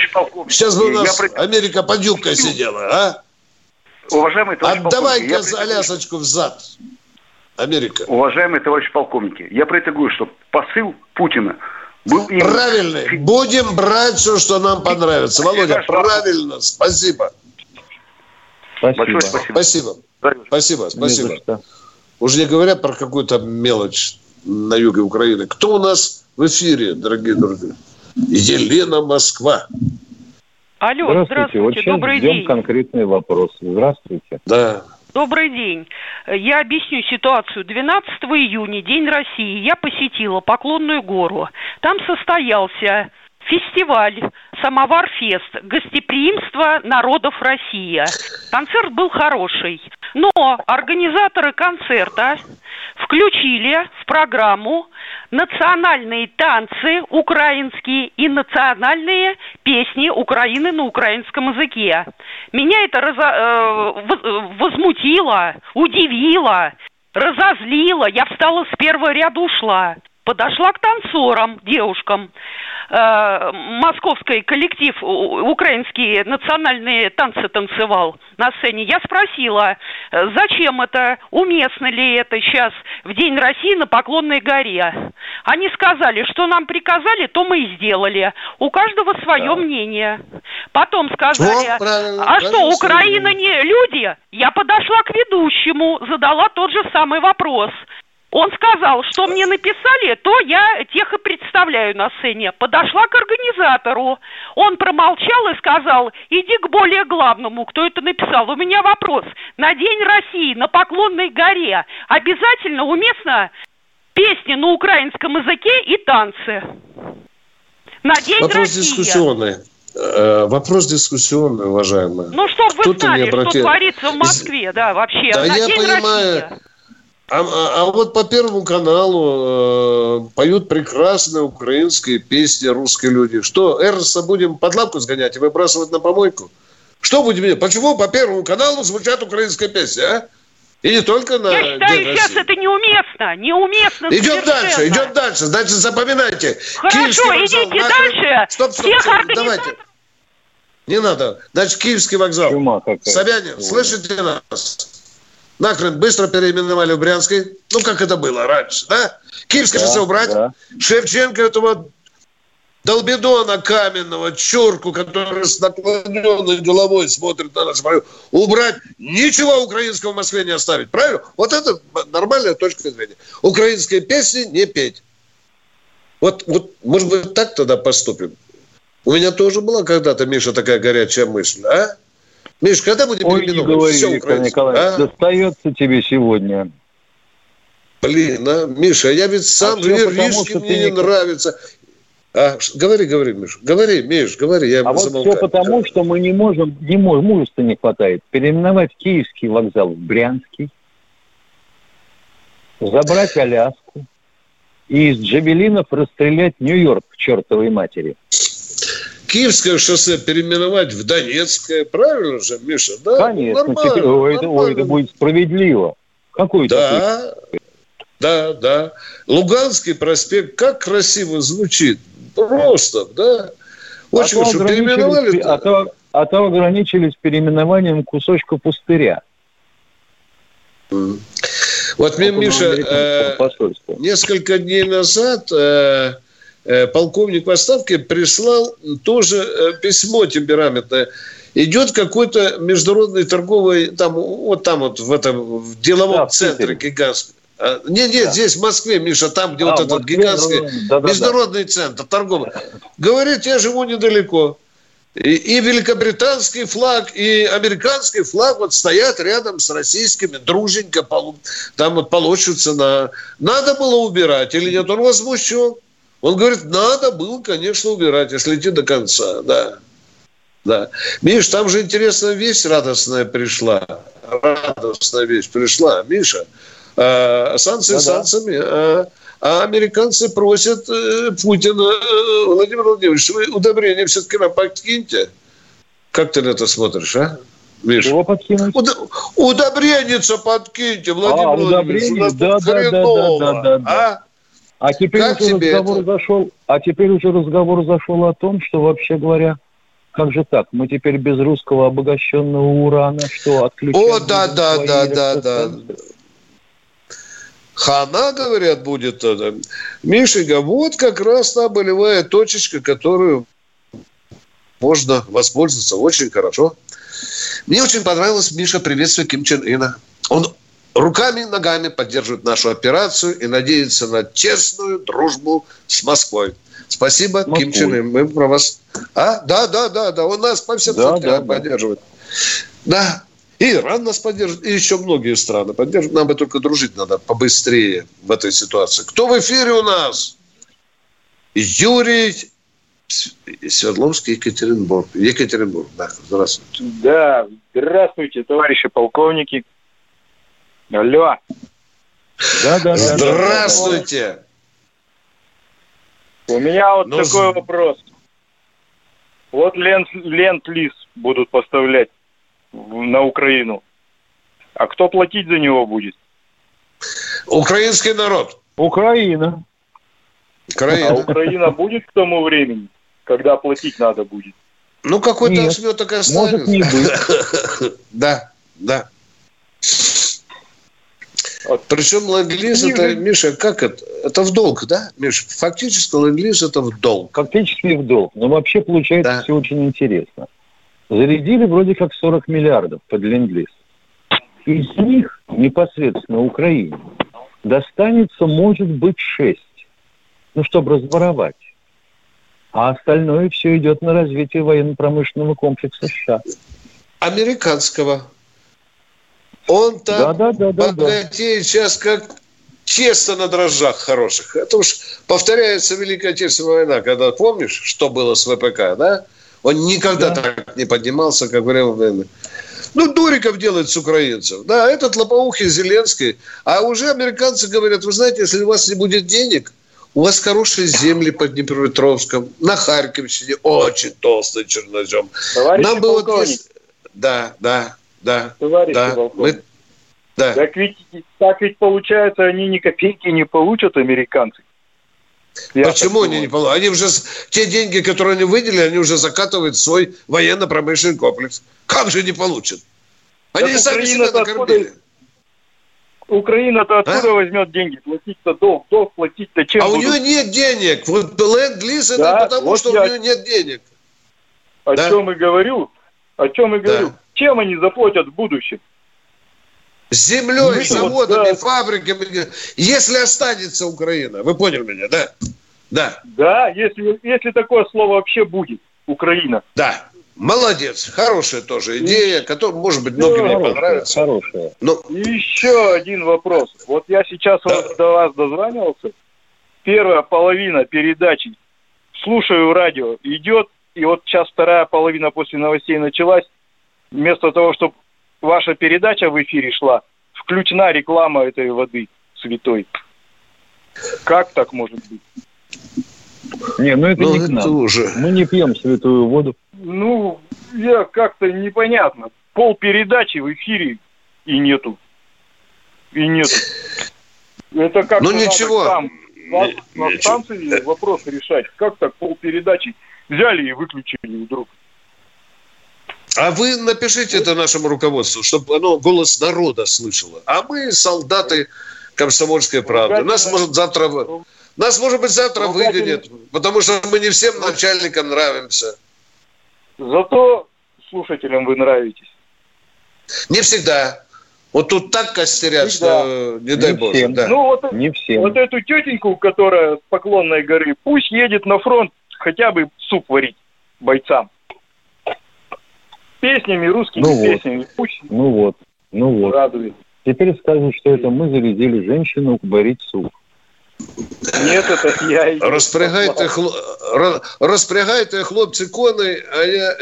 Сейчас бы у нас Америка под юбкой сидела, а? Уважаемый товарищ полковник. Отдавай-ка Алясочку взад, Америка. Уважаемые товарищи полковники, я про это говорю, что посыл Путина... Правильно. Будем брать все, что нам понравится. Володя, правильно. Спасибо. Большое спасибо. Спасибо. Уж не говоря про какую-то мелочь на юге Украины. Кто у нас в эфире, дорогие друзья? Елена, Москва. Алло, здравствуйте. Добрый день. Конкретный вопрос. Здравствуйте. Да. Добрый день. Я объясню ситуацию. 12 июня, День России, я посетила Поклонную гору. Там состоялся фестиваль «Самовар-фест. Гостеприимство народов России». Концерт был хороший. Но организаторы концерта включили в программу национальные танцы украинские и национальные песни Украины на украинском языке. Меня это возмутило, удивило, разозлило. Я встала с первого ряда, ушла. Подошла к танцорам, девушкам. Московский коллектив украинские национальные танцы танцевал на сцене. Я спросила, зачем это, уместно ли это сейчас в День России на Поклонной горе. Они сказали, что нам приказали, то мы и сделали. У каждого свое мнение. Потом сказали, что Украина не люди? Я подошла к ведущему, задала тот же самый вопрос. Он сказал, что мне написали, то я тех и представляю на сцене. Подошла к организатору. Он промолчал и сказал, иди к более главному, кто это написал. У меня вопрос. На День России, на Поклонной горе обязательно уместно песни на украинском языке и танцы. На День России. Вопрос дискуссионный. Вопрос дискуссионный, уважаемая. Ну, чтобы вы знали, что творится в Москве, да, вообще. Да, на я День понимаю... России. А вот по Первому каналу поют прекрасные украинские песни русские люди. Что, Эрнста будем под лапку сгонять и выбрасывать на помойку? Что будем делать? Почему по Первому каналу звучат украинские песни, а? И не только на... Я считаю, сейчас это неуместно. Неуместно. Идем дальше. Значит, запоминайте. Хорошо, идите дальше. Стоп. Давайте. Не надо. Значит, Киевский вокзал. Собянин, слышите нас? Нахрен быстро переименовали в Брянский. Ну, как это было раньше, да? Киевское шоссе убрать. Да. Шевченко этого долбидона каменного, чурку, который с наклоненной головой смотрит на нас. Убрать. Ничего украинского в Москве не оставить. Правильно? Вот это нормальная точка зрения. Украинские песни не петь. Вот, может быть, так тогда поступим? У меня тоже была когда-то, Миша, такая горячая мысль, а? Миш, когда будем переименовывать все украинское? А? Достается тебе сегодня. Блин, а, Миша, я ведь сам веришки мне не нравится. А, говори, Миша. Говори, я замолкаю. Все потому, что мы не можем, мужества не хватает. Переименовать Киевский вокзал в Брянский, забрать Аляску и из Джавелинов расстрелять Нью-Йорк к чертовой матери. Киевское шоссе переименовать в Донецкое. Правильно же, Миша? Да? Конечно. Нормально. Это будет справедливо. Какой-то. Да. Луганский проспект. Как красиво звучит. Просто, да. Очень хорошо. Переименовали. А то ограничились переименованием кусочка пустыря. Вот мне, Миша, несколько дней назад... полковник в отставке прислал тоже письмо темпераментное. Идет какой-то международный торговый, там в этом в деловом центре гигантском. Нет, здесь в Москве, Миша, там, где вот этот гигантский международный центр торговый. Говорит, я живу недалеко. И великобританский флаг, и американский флаг вот стоят рядом с российскими, друженько там вот полощутся. Надо было убирать или нет? Он возмущен. Он говорит, надо было, конечно, убирать, если идти до конца. Да. Да. Миш, там же интересная вещь радостная пришла. Радостная вещь пришла, Миша. Санкции санкциями. А американцы просят Путина, Владимир Владимирович, вы удобрение все-таки нам подкиньте. Как ты на это смотришь, а, Миша? Удобрение подкиньте, Владимир Владимирович. У нас тут хреново. А теперь уже разговор зашел о том, что, вообще говоря, как же так? Мы теперь без русского обогащенного урана, что отключаем... Хана, говорят, будет. Мишенька, вот как раз та болевая точечка, которую можно воспользоваться очень хорошо. Мне очень понравилось, Миша, приветствие Ким Чен Ына. Он руками и ногами поддерживает нашу операцию и надеется на честную дружбу с Москвой. Спасибо, Москвой. Ким Чен Ын. Мы про вас... Да. Он нас по всем фронтам поддерживает. Да. И Иран нас поддержит, и еще многие страны поддержат. Нам бы только дружить надо побыстрее в этой ситуации. Кто в эфире у нас? Юрий Свердловский, Екатеринбург. Екатеринбург, да. Здравствуйте. Да, здравствуйте, товарищи полковники. Алло. Да. Здравствуйте. У меня вот такой вопрос. Вот ленд-лиз будут поставлять на Украину. А кто платить за него будет? Украинский народ. Украина. А Украина будет к тому времени, когда платить надо будет? Ну, какой-то осмёток останется. Может, не будет. Да. Причем ленд-лиз это, Миша, как это? Это в долг, да, Миша? Фактически ленд-лиз это в долг. Фактически в долг. Но вообще получается все очень интересно. Зарядили вроде как 40 миллиардов под ленд-лиз. Из них непосредственно Украине достанется, может быть, 6. Чтобы разворовать. А остальное все идет на развитие военно-промышленного комплекса США. Американского. Он там богатеет сейчас как тесто на дрожжах хороших. Это уж повторяется Великая Отечественная война, когда, помнишь, что было с ВПК, да? Он никогда так не поднимался, как время войны. Дуриков делает с украинцев. Да, этот лопоухий Зеленский. А уже американцы говорят, вы знаете, если у вас не будет денег, у вас хорошие земли под Днепропетровском, на Харьковщине, очень толстый чернозем. Товарищи полковники. Товарищи полковники. Так ведь получается, они ни копейки не получат, американцы. Почему они не получат? Они уже те деньги, которые они выделили, они уже закатывают в свой военно-промышленный комплекс. Как же не получат? Они сами себя накормили. Украина-то откуда возьмет деньги? Платить-то долг платить-то чем? У нее нет денег. Вот ленд-лиз это потому, что у нее нет денег. О чем и говорю. Чем они заплатят в будущем? Землей, заводами, фабриками. Если останется Украина. Вы поняли меня, да? Да, если такое слово вообще будет. Украина. Да. Молодец. Хорошая тоже идея, которая, может быть, многим не понравится. Хорошая. Еще один вопрос. Вот я сейчас до вас дозванивался. Первая половина передачи. Слушаю радио. Идет. И вот сейчас вторая половина после новостей началась. Вместо того, чтобы ваша передача в эфире шла, включена реклама этой воды святой. Как так может быть? Это не к нам. Уже. Мы не пьем святую воду. Я как-то непонятно. Пол передачи в эфире и нету. Это как-то ничего. На станции вопрос решать. Как так пол передачи взяли и выключили вдруг? А вы напишите это нашему руководству, чтобы оно голос народа слышало. А мы солдаты «Комсомольской правды». Нас, может быть, завтра выгонят, потому что мы не всем начальникам нравимся. Зато слушателям вы нравитесь. Не всегда. Вот тут так костерят, что не дай бог. Да. Не всем. Вот эту тетеньку, которая с Поклонной горы, пусть едет на фронт хотя бы суп варить бойцам. песнями, русскими песнями. Пусть ну вот. Радует. Теперь скажут, что это мы зарядили женщину борить суп. Нет, это я. Розпрягайте, хлопці, коней, а я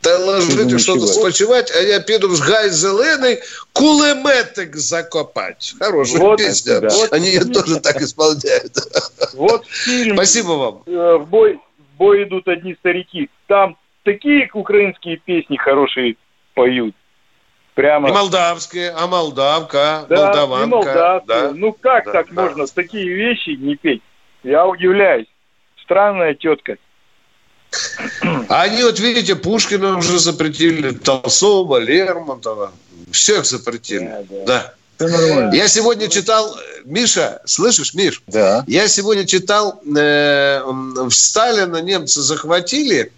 та ложите щось спочивати, а я піду в гай зелений, кулеметик закопати. Хорошая вот песня. Они ее тоже так исполняют. Вот фильм. Спасибо вам. В бой идут одни старики. Там такие украинские песни хорошие поют. Прямо. И молдавские, а молдавка, да, молдаванка. Да. Ну как можно такие вещи не петь? Я удивляюсь. Странная тетка. А они вот видите, Пушкина уже запретили, Толстого, Лермонтова. Всех запретили. Да. Я сегодня читал, Миша, слышишь, Миш? Да. Я сегодня читал, в Сталина немцы захватили.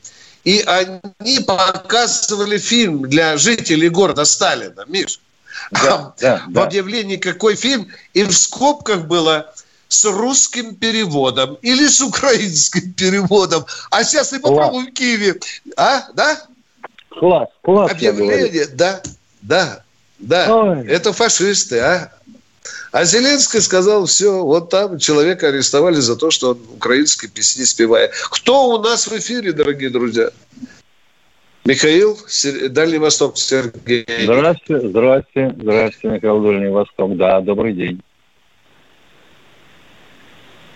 И они показывали фильм для жителей города Сталина, Миш. Да. Объявлении какой фильм, и в скобках было с русским переводом или с украинским переводом. А сейчас и попробуем в Киеве. А, да? Класс. Объявление, да. Ой. Это фашисты, а? А Зеленский сказал, все, вот там человека арестовали за то, что он украинские песни спевает. Кто у нас в эфире, дорогие друзья? Михаил, Дальний Восток, Сергей. Здравствуйте, Михаил, Дальний Восток. Да, добрый день.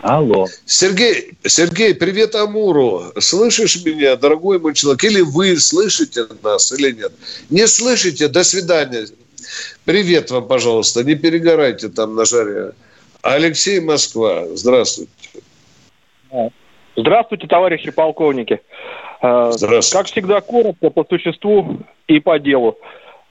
Алло. Сергей, привет Амуру. Слышишь меня, дорогой мой человек? Или вы слышите нас, или нет? Не слышите? До свидания. Привет вам, пожалуйста. Не перегорайте там на жаре. Алексей, Москва. Здравствуйте. Здравствуйте, товарищи полковники. Здравствуйте. Как всегда, коротко, по существу и по делу.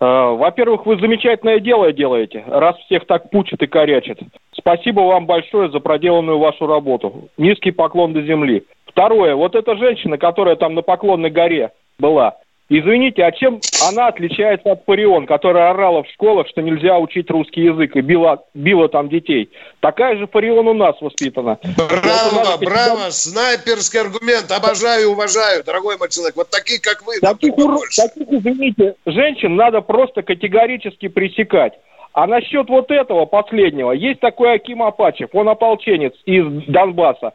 Во-первых, вы замечательное дело делаете, раз всех так пучат и корячат. Спасибо вам большое за проделанную вашу работу. Низкий поклон до земли. Второе. Вот эта женщина, которая там на Поклонной горе была... Извините, а чем она отличается от Парион, которая орала в школах, что нельзя учить русский язык, и била там детей? Такая же Парион у нас воспитана. Браво, снайперский аргумент. Обожаю, уважаю, дорогой мой человек. Вот такие, как вы. Таких, извините, женщин надо просто категорически пресекать. А насчет вот этого последнего. Есть такой Аким Апачев, он ополченец из Донбасса.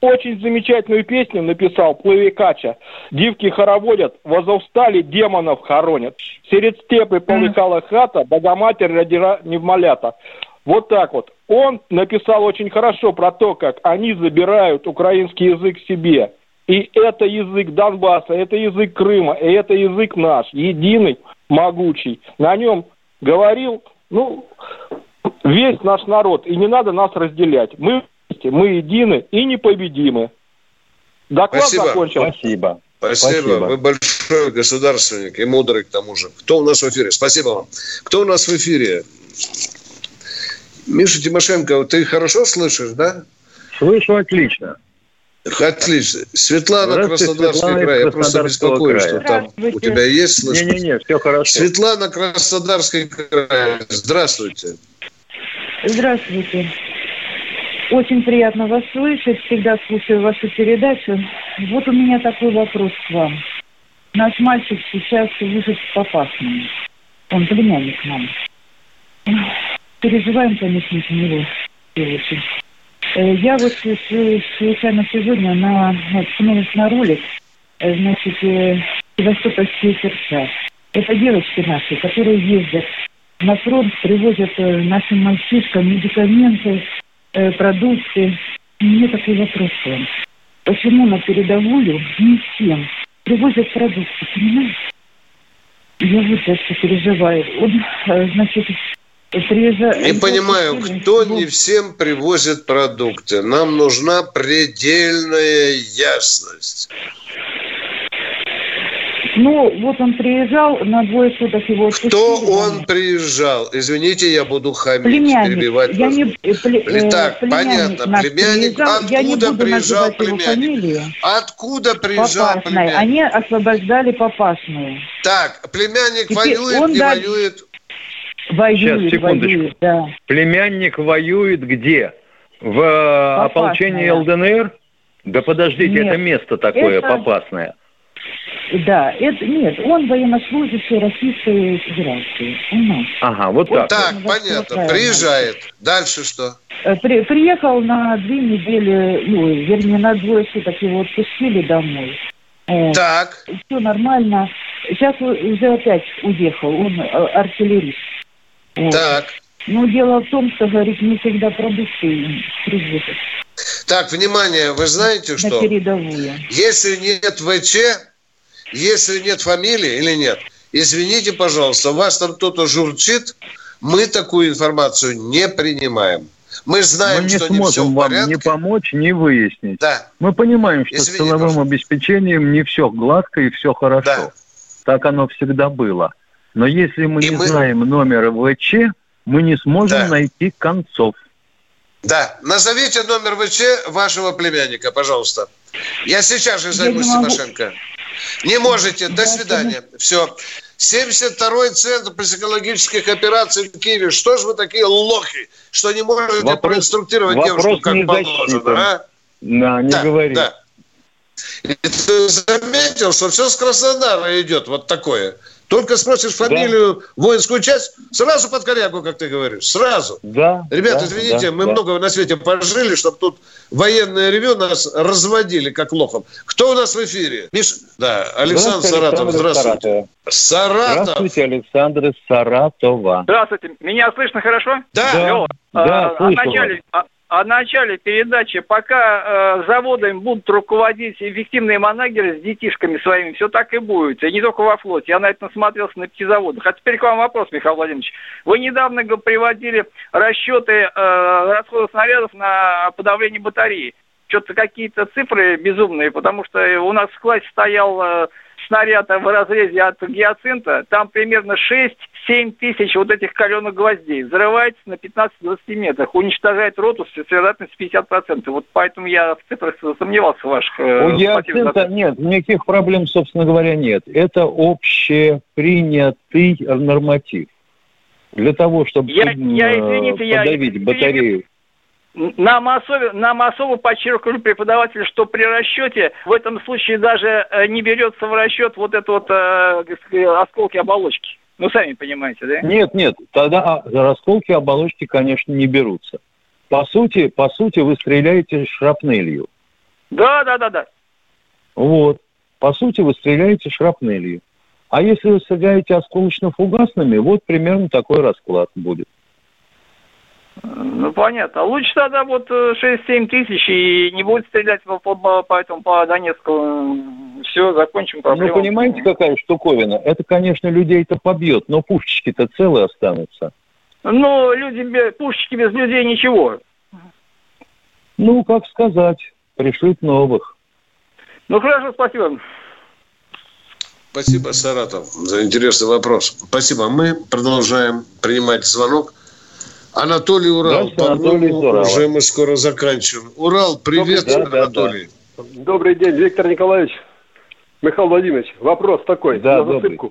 Очень замечательную песню написал Плавикача. Дивки хороводят, в Азовстале демонов хоронят. Серед степи полыхала хата, Богоматерь родила невмолята. Вот так вот. Он написал очень хорошо про то, как они забирают украинский язык себе. И это язык Донбасса, это язык Крыма, и это язык наш, единый, могучий. На нем говорил, весь наш народ. И не надо нас разделять. Мы едины и непобедимы. Доклад закончен. Спасибо. Вы большой государственник и мудрый к тому же. Кто у нас в эфире? Спасибо вам. Кто у нас в эфире? Миша Тимошенко, ты хорошо слышишь, да? Слышу отлично. Светлана, Краснодарский край. Я просто беспокоюсь, что там у тебя есть слышно. Не, все хорошо. Светлана, Краснодарский край. Здравствуйте. Очень приятно вас слышать. Всегда слушаю вашу передачу. Вот у меня такой вопрос к вам. Наш мальчик сейчас выжил по Пасману. Он племянник мамы. Переживаем, конечно, за него. Я вот случайно сегодня наткнулась на ролик, значит, «Севастопольские сердца». Это девочки наши, которые ездят на фронт, привозят нашим мальчишкам медикаменты, продукты. Мне такой вопрос. Почему на передовую не всем привозят продукты, понимаете? Я вот это переживаю. Он, значит, приезжает... Не понимаю, кто не всем привозит продукты. Нам нужна предельная ясность. Вот он приезжал, на 2 суток его... Кто он приезжал? Извините, я буду хамить, перебивать вас. Итак, понятно, племянник. Откуда приезжал племянник? Попасной. Они освобождали Попасную. Так, племянник воюет. Сейчас, секундочку. Да. Племянник воюет где? В ополчении ЛДНР? Да подождите, это место такое, Попасное. Да, это нет, он военнослужащий Российской Федерации. Ага, вот так. Вот так, понятно. Приезжает. Дальше что? Приехал на 2 недели, ну, вернее, на 2 суток его отпустили домой. Так. Все нормально. Сейчас уже опять уехал. Он артиллерист. Так. Но дело в том, что, говорит, не всегда продукты привозят. Так, внимание, вы знаете, что если нет ВЧ, если нет фамилии или нет, извините, пожалуйста, вас там кто-то журчит, мы такую информацию не принимаем. Мы знаем, мы не что не все в порядке. Мы не сможем вам ни помочь, ни выяснить. Да. Мы понимаем, что извините, с силовым обеспечением не все гладко и все хорошо. Да. Так оно всегда было. Но если мы не знаем номера ВЧ, мы не сможем найти концов. Да. Назовите номер ВЧ вашего племянника, пожалуйста. Я сейчас же займусь Тимошенко. Не можете. До свидания. Все. 72-й центр психологических операций в Киеве. Что же вы такие лохи, что не можете проинструктировать девушку, как положено? А? Да, не говори. Да. И ты заметил, что все с Краснодара идет вот такое. Только спросишь фамилию, воинскую часть, сразу под корягу, как ты говоришь, сразу. Да, ребята, извините, мы много на свете пожили, чтобы тут военное ревю нас разводили, как лохом. Кто у нас в эфире? Александр Саратов, здравствуйте. Саратов. Здравствуйте, Александр из Саратова. Здравствуйте, меня слышно хорошо? Да, слышно. О начале передачи, пока заводами будут руководить эффективные манагеры с детишками своими, все так и будет. И не только во флоте. Я на это насмотрелся на 5 заводах. А теперь к вам вопрос, Михаил Владимирович. Вы недавно приводили расчеты расходов снарядов на подавление батареи. Что-то какие-то цифры безумные, потому что у нас в классе стоял снаряд в разрезе от гиацинта. Там примерно 6-7 тысяч вот этих каленых гвоздей. Взрывается на 15-20 метрах. Уничтожает роту с вероятностью 50%. Вот поэтому я в цифрах сомневался в ваших... У гиацинта нет. Никаких проблем, собственно говоря, нет. Это общепринятый норматив. Для того, чтобы подавить батарею. Нам особо подчеркнули преподаватели, что при расчете в этом случае даже не берется в расчет осколки оболочки. Ну, сами понимаете, да? Нет, тогда осколки оболочки, конечно, не берутся. По сути, вы стреляете шрапнелью. Да. Вот. По сути, вы стреляете шрапнелью. А если вы стреляете осколочно-фугасными, вот примерно такой расклад будет. Ну, понятно. Лучше тогда 6-7 тысяч и не будет стрелять по Донецку. Все, закончим проблему. Ну, понимаете, какая штуковина? Это, конечно, людей-то побьет, но пушечки-то целые останутся. Ну, пушечки без людей ничего. Ну, как сказать, пришить новых. Ну, хорошо, спасибо. Спасибо, Саратов, за интересный вопрос. Спасибо. Мы продолжаем принимать звонок. Анатолий Урал, по-моему, уже мы скоро заканчиваем. Урал, привет, Анатолий. Да. Добрый день, Виктор Николаевич. Михаил Владимирович, вопрос такой, на засыпку.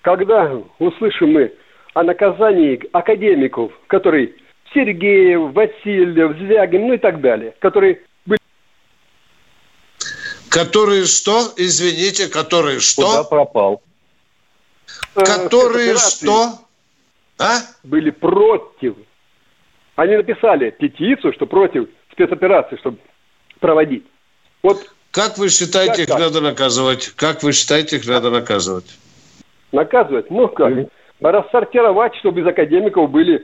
Когда услышим мы о наказании академиков, которые Сергеев, Васильев, Звягин, ну и так далее, которые были... Которые что? Извините, которые что? Куда пропал? Которые что? А? Были против... Они написали петицию, что против спецоперации, чтобы проводить. Вот. Как вы считаете, их надо наказывать? Наказывать? Ну как? Рассортировать, чтобы из академиков были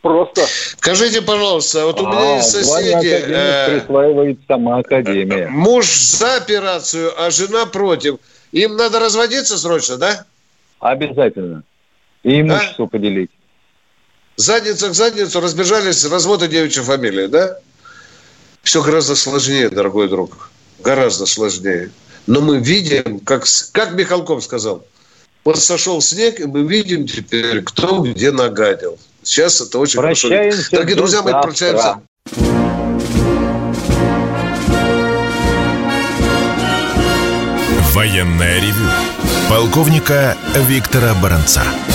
просто... Скажите, пожалуйста, у меня есть соседи... присваивает сама академия. Муж за операцию, а жена против. Им надо разводиться срочно, да? Обязательно. И имущество поделить. Задница к задницу разбежались, разводы девичьей фамилии, да? Все гораздо сложнее, дорогой друг. Гораздо сложнее. Но мы видим, как Михалков сказал, вот сошел снег, и мы видим теперь, кто где нагадил. Сейчас это очень хорошо. Дорогие друзья, мы прощаемся. Военное ревю полковника Виктора Баранца.